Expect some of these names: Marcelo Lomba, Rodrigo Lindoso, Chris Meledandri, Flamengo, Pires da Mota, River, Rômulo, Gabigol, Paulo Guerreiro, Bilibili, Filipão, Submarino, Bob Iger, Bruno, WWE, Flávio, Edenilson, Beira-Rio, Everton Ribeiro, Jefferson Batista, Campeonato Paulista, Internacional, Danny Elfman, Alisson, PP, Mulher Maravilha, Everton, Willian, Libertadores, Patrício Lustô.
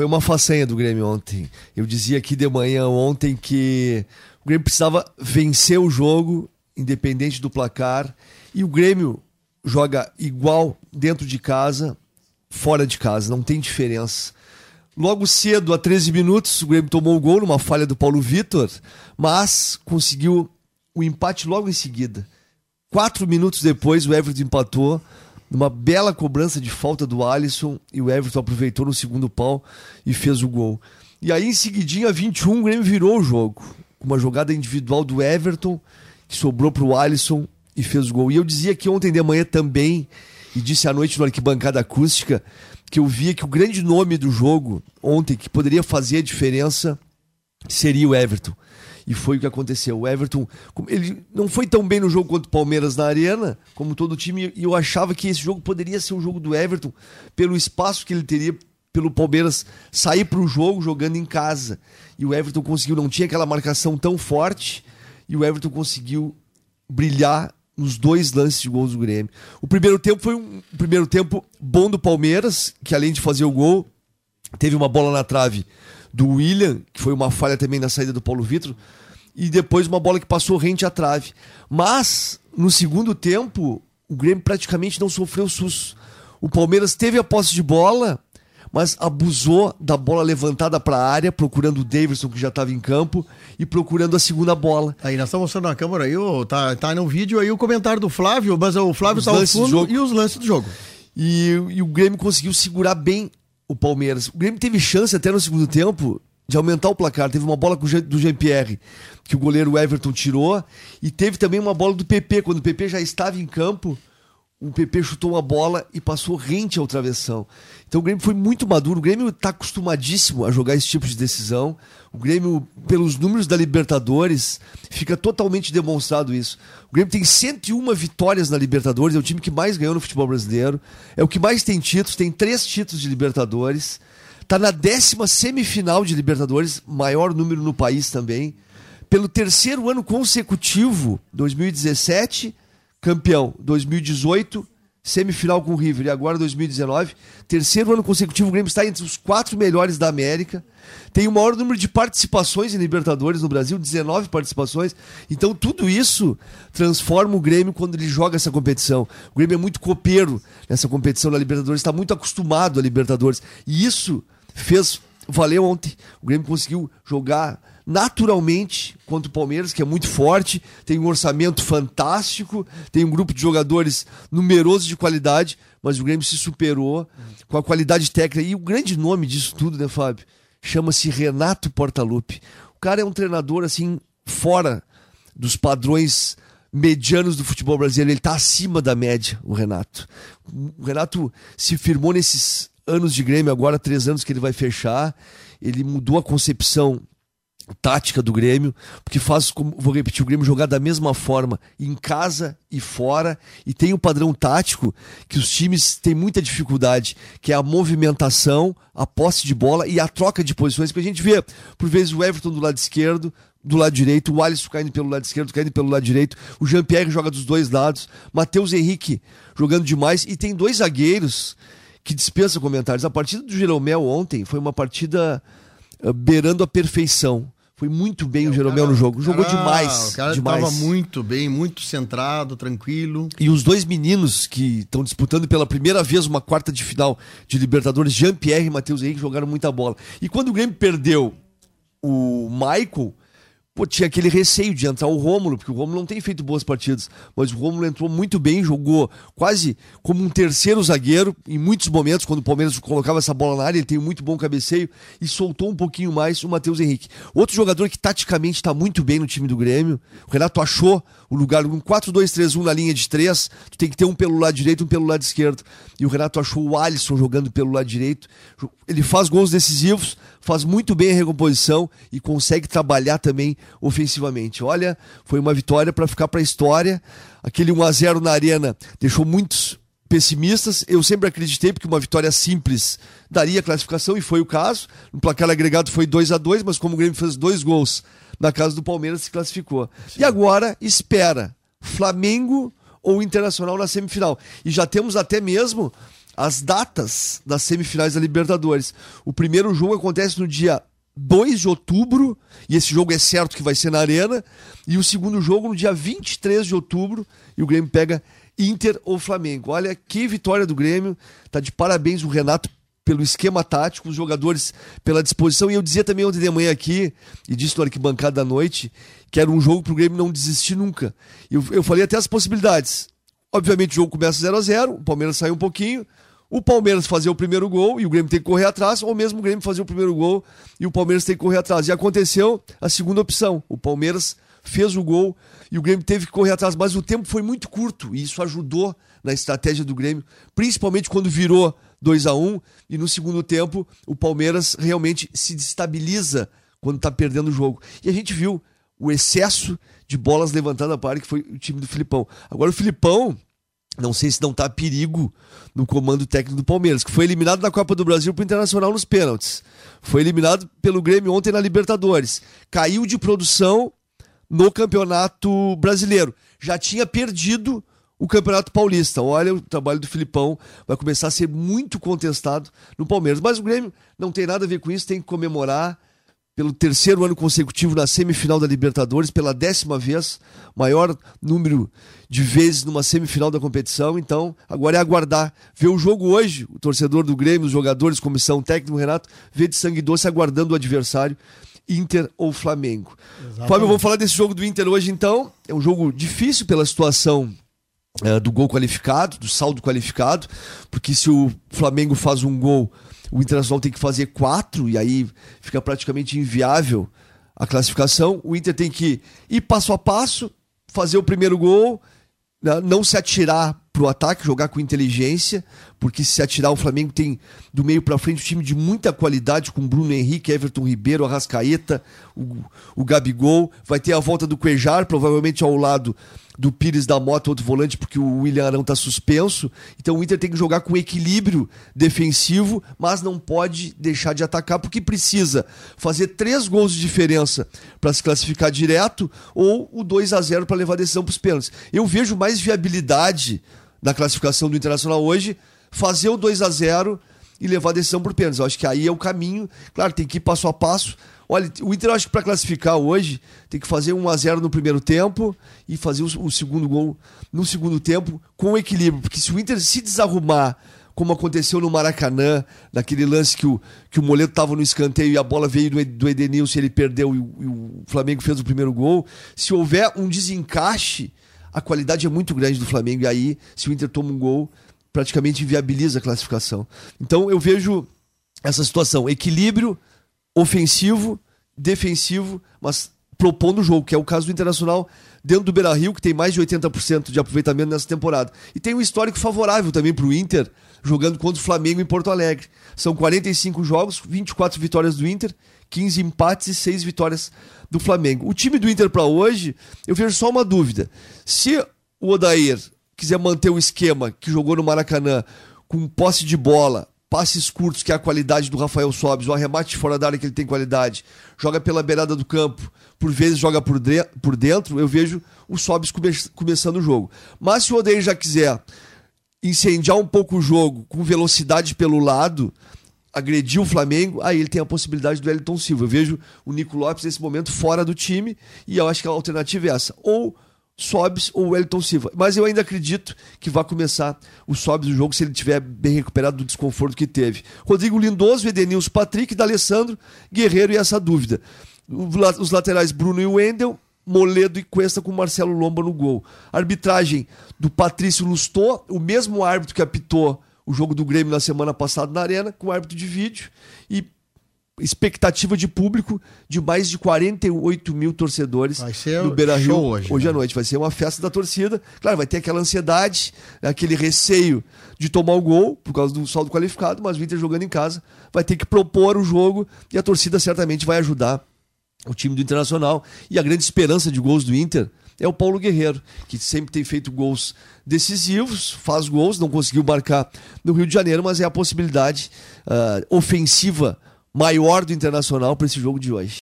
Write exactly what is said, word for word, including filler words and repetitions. Foi uma façanha do Grêmio ontem. Eu dizia aqui de manhã ontem que o Grêmio precisava vencer o jogo, independente do placar, e o Grêmio joga igual dentro de casa, fora de casa, não tem diferença. Logo cedo, a treze minutos, o Grêmio tomou o gol numa falha do Paulo Vitor, mas conseguiu o empate logo em seguida. Quatro minutos depois, o Everton empatou numa bela cobrança de falta do Alisson, e o Everton aproveitou no segundo pau e fez o gol. E aí, em seguidinho, a vinte e um, o Grêmio virou o jogo, com uma jogada individual do Everton, que sobrou para o Alisson e fez o gol. E eu dizia que ontem de manhã também, e disse à noite no Arquibancada Acústica, que eu via que o grande nome do jogo ontem, que poderia fazer a diferença, seria o Everton. E foi o que aconteceu. O Everton, ele não foi tão bem no jogo quanto o Palmeiras na Arena, como todo o time, e eu achava que esse jogo poderia ser o jogo do Everton, pelo espaço que ele teria, pelo Palmeiras sair para o jogo jogando em casa. E o Everton conseguiu, não tinha aquela marcação tão forte, e o Everton conseguiu brilhar nos dois lances de gols do Grêmio. O primeiro tempo foi um primeiro tempo bom do Palmeiras, que além de fazer o gol, teve uma bola na trave do Willian, que foi uma falha também na saída do Paulo Vitor, e depois uma bola que passou rente à trave. Mas, no segundo tempo, o Grêmio praticamente não sofreu susto. O Palmeiras teve a posse de bola, mas abusou da bola levantada para a área, procurando o Davidson, que já estava em campo, e procurando a segunda bola. Aí, nós estamos mostrando na câmera aí, ó, tá, tá no vídeo aí o comentário do Flávio, mas o Flávio está ao fundo e os lances do jogo. E, e o Grêmio conseguiu segurar bem o Palmeiras. O Grêmio teve chance até no segundo tempo de aumentar o placar. Teve uma bola do Jean Pierre, que o goleiro Everton tirou, e teve também uma bola do P P. Quando o P P já estava em campo, o P P chutou uma bola e passou rente ao travessão. Então o Grêmio foi muito maduro. O Grêmio está acostumadíssimo a jogar esse tipo de decisão. O Grêmio, pelos números da Libertadores, fica totalmente demonstrado isso. O Grêmio tem cento e uma vitórias na Libertadores, é o time que mais ganhou no futebol brasileiro, é o que mais tem títulos, tem três títulos de Libertadores, está na décima semifinal de Libertadores, maior número no país também. Pelo terceiro ano consecutivo, dois mil e dezessete... campeão, dois mil e dezoito, semifinal com o River, e agora dois mil e dezenove, terceiro ano consecutivo, o Grêmio está entre os quatro melhores da América, tem o maior número de participações em Libertadores no Brasil, dezenove participações, então tudo isso transforma o Grêmio quando ele joga essa competição. O Grêmio é muito copeiro nessa competição da Libertadores, está muito acostumado a Libertadores, e isso fez valer ontem. O Grêmio conseguiu jogar naturalmente contra o Palmeiras, que é muito forte, tem um orçamento fantástico, tem um grupo de jogadores numeroso de qualidade, mas o Grêmio se superou com a qualidade técnica. E o grande nome disso tudo, né, Fábio? Chama-se Renato Portaluppi. O cara é um treinador, assim, fora dos padrões medianos do futebol brasileiro. Ele está acima da média, o Renato. O Renato se firmou nesses anos de Grêmio, agora três anos que ele vai fechar. Ele mudou a concepção tática do Grêmio, porque faz, como vou repetir, o Grêmio jogar da mesma forma em casa e fora, e tem um padrão tático que os times têm muita dificuldade, que é a movimentação, a posse de bola e a troca de posições, porque a gente vê por vezes o Everton do lado esquerdo, do lado direito, o Alisson caindo pelo lado esquerdo, caindo pelo lado direito, o Jean Pierre joga dos dois lados, Matheus Henrique jogando demais, e tem dois zagueiros que dispensam comentários. A partida do Geromel ontem foi uma partida beirando a perfeição. Foi muito bem é, o Geromel cara, no jogo. Jogou cara, demais. O cara estava muito bem, muito centrado, tranquilo. E os dois meninos que estão disputando pela primeira vez uma quarta de final de Libertadores, Jean Pierre e Matheus Henrique, jogaram muita bola. E quando o Grêmio perdeu o Maicon, pô, tinha aquele receio de entrar o Rômulo, porque o Rômulo não tem feito boas partidas. Mas o Rômulo entrou muito bem, jogou quase como um terceiro zagueiro. Em muitos momentos, quando o Palmeiras colocava essa bola na área, ele tem um muito bom cabeceio e soltou um pouquinho mais o Matheus Henrique. Outro jogador que taticamente está muito bem no time do Grêmio, o Renato achou o lugar um quatro dois três um na linha de três. Tu tem que ter um pelo lado direito e um pelo lado esquerdo. E o Renato achou o Alisson jogando pelo lado direito. Ele faz gols decisivos, faz muito bem a recomposição e consegue trabalhar também ofensivamente. Olha, foi uma vitória para ficar para a história. Aquele um a zero na Arena deixou muitos pessimistas. Eu sempre acreditei, porque uma vitória simples daria classificação, e foi o caso. No placar agregado foi dois a dois, mas como o Grêmio fez dois gols na casa do Palmeiras, se classificou. Sim. E agora espera Flamengo ou Internacional na semifinal. E já temos até mesmo as datas das semifinais da Libertadores. O primeiro jogo acontece no dia dois de outubro, e esse jogo é certo que vai ser na Arena, e o segundo jogo no dia vinte e três de outubro, e o Grêmio pega Inter ou Flamengo. Olha que vitória do Grêmio, tá de parabéns o Renato pelo esquema tático, os jogadores pela disposição, e eu dizia também ontem de manhã aqui, e disse no Arquibancada à noite, que era um jogo pro Grêmio não desistir nunca. Eu, eu falei até as possibilidades. Obviamente o jogo começa zero a zero, o Palmeiras sai um pouquinho, o Palmeiras fazer o primeiro gol e o Grêmio tem que correr atrás, ou mesmo o Grêmio fazer o primeiro gol e o Palmeiras tem que correr atrás. E aconteceu a segunda opção, o Palmeiras fez o gol e o Grêmio teve que correr atrás, mas o tempo foi muito curto e isso ajudou na estratégia do Grêmio, principalmente quando virou dois a um e no segundo tempo o Palmeiras realmente se destabiliza quando está perdendo o jogo. E a gente viu o excesso de bolas levantando a par, que foi o time do Filipão. Agora o Filipão, não sei se não está a perigo no comando técnico do Palmeiras, que foi eliminado da Copa do Brasil para o Internacional nos pênaltis. Foi eliminado pelo Grêmio ontem na Libertadores. Caiu de produção no Campeonato Brasileiro. Já tinha perdido o Campeonato Paulista. Olha, o trabalho do Filipão vai começar a ser muito contestado no Palmeiras. Mas o Grêmio não tem nada a ver com isso, tem que comemorar pelo terceiro ano consecutivo na semifinal da Libertadores, pela décima vez, maior número de vezes numa semifinal da competição. Então, agora é aguardar. Ver o jogo hoje, o torcedor do Grêmio, os jogadores, comissão técnica, Renato, vê de sangue doce aguardando o adversário, Inter ou Flamengo. Exatamente. Fábio, eu vou falar desse jogo do Inter hoje, então. É um jogo difícil pela situação é, do gol qualificado, do saldo qualificado, porque se o Flamengo faz um gol, o Internacional tem que fazer quatro, e aí fica praticamente inviável a classificação. O Inter tem que ir passo a passo, fazer o primeiro gol, né? Não se atirar para o ataque, jogar com inteligência, porque se atirar o Flamengo tem do meio para frente um time de muita qualidade, com Bruno Henrique, Everton Ribeiro, Arrascaeta, o, o Gabigol. Vai ter a volta do Cuejar, provavelmente ao lado do Pires da Mota, outro volante, porque o Willian Arão está suspenso. Então o Inter tem que jogar com equilíbrio defensivo, mas não pode deixar de atacar, porque precisa fazer três gols de diferença para se classificar direto, ou o dois a zero para levar a decisão para os pênaltis. Eu vejo mais viabilidade na classificação do Internacional hoje, fazer o dois a zero e levar a decisão para os pênaltis. Eu acho que aí é o caminho. Claro, tem que ir passo a passo. Olha, o Inter, eu acho que para classificar hoje, tem que fazer um a zero no primeiro tempo e fazer o, o segundo gol no segundo tempo com equilíbrio. Porque se o Inter se desarrumar, como aconteceu no Maracanã, naquele lance que o, que o Moledo estava no escanteio e a bola veio do, do Edenilson, ele perdeu e o, e o Flamengo fez o primeiro gol. Se houver um desencaixe, a qualidade é muito grande do Flamengo. E aí, se o Inter toma um gol, praticamente inviabiliza a classificação. Então, eu vejo essa situação. Equilíbrio ofensivo, defensivo, mas propondo o jogo, que é o caso do Internacional dentro do Beira-Rio, que tem mais de oitenta por cento de aproveitamento nessa temporada. E tem um histórico favorável também para o Inter, jogando contra o Flamengo em Porto Alegre. São quarenta e cinco jogos, vinte e quatro vitórias do Inter, quinze empates e seis vitórias do Flamengo. O time do Inter para hoje, eu vejo só uma dúvida. Se o Odair quiser manter o esquema que jogou no Maracanã, com posse de bola, passes curtos, que é a qualidade do Rafael Sobis, o arremate fora da área que ele tem qualidade, joga pela beirada do campo, por vezes joga por, de- por dentro, eu vejo o Sobis come- começando o jogo. Mas se o Odair já quiser incendiar um pouco o jogo com velocidade pelo lado, agredir o Flamengo, aí ele tem a possibilidade do Wellington Silva. Eu vejo o Nico Lopes nesse momento fora do time e eu acho que a alternativa é essa. Ou Sobis ou Wellington Silva. Mas eu ainda acredito que vai começar o Sobis do jogo se ele estiver bem recuperado do desconforto que teve. Rodrigo Lindoso, Edenilson, Patrick, D'Alessandro, Guerreiro e essa dúvida. Os laterais Bruno e Wendel, Moledo e Cuesta com Marcelo Lomba no gol. Arbitragem do Patrício Lustô, o mesmo árbitro que apitou o jogo do Grêmio na semana passada na Arena, com árbitro de vídeo e expectativa de público de mais de quarenta e oito mil torcedores no Beira-Rio hoje, hoje né? à noite. Vai ser uma festa da torcida. Claro, vai ter aquela ansiedade, aquele receio de tomar o gol por causa do saldo qualificado, mas o Inter jogando em casa vai ter que propor o jogo e a torcida certamente vai ajudar o time do Internacional. E a grande esperança de gols do Inter é o Paulo Guerreiro, que sempre tem feito gols decisivos, faz gols, não conseguiu marcar no Rio de Janeiro, mas é a possibilidade uh, ofensiva maior do Internacional para esse jogo de hoje.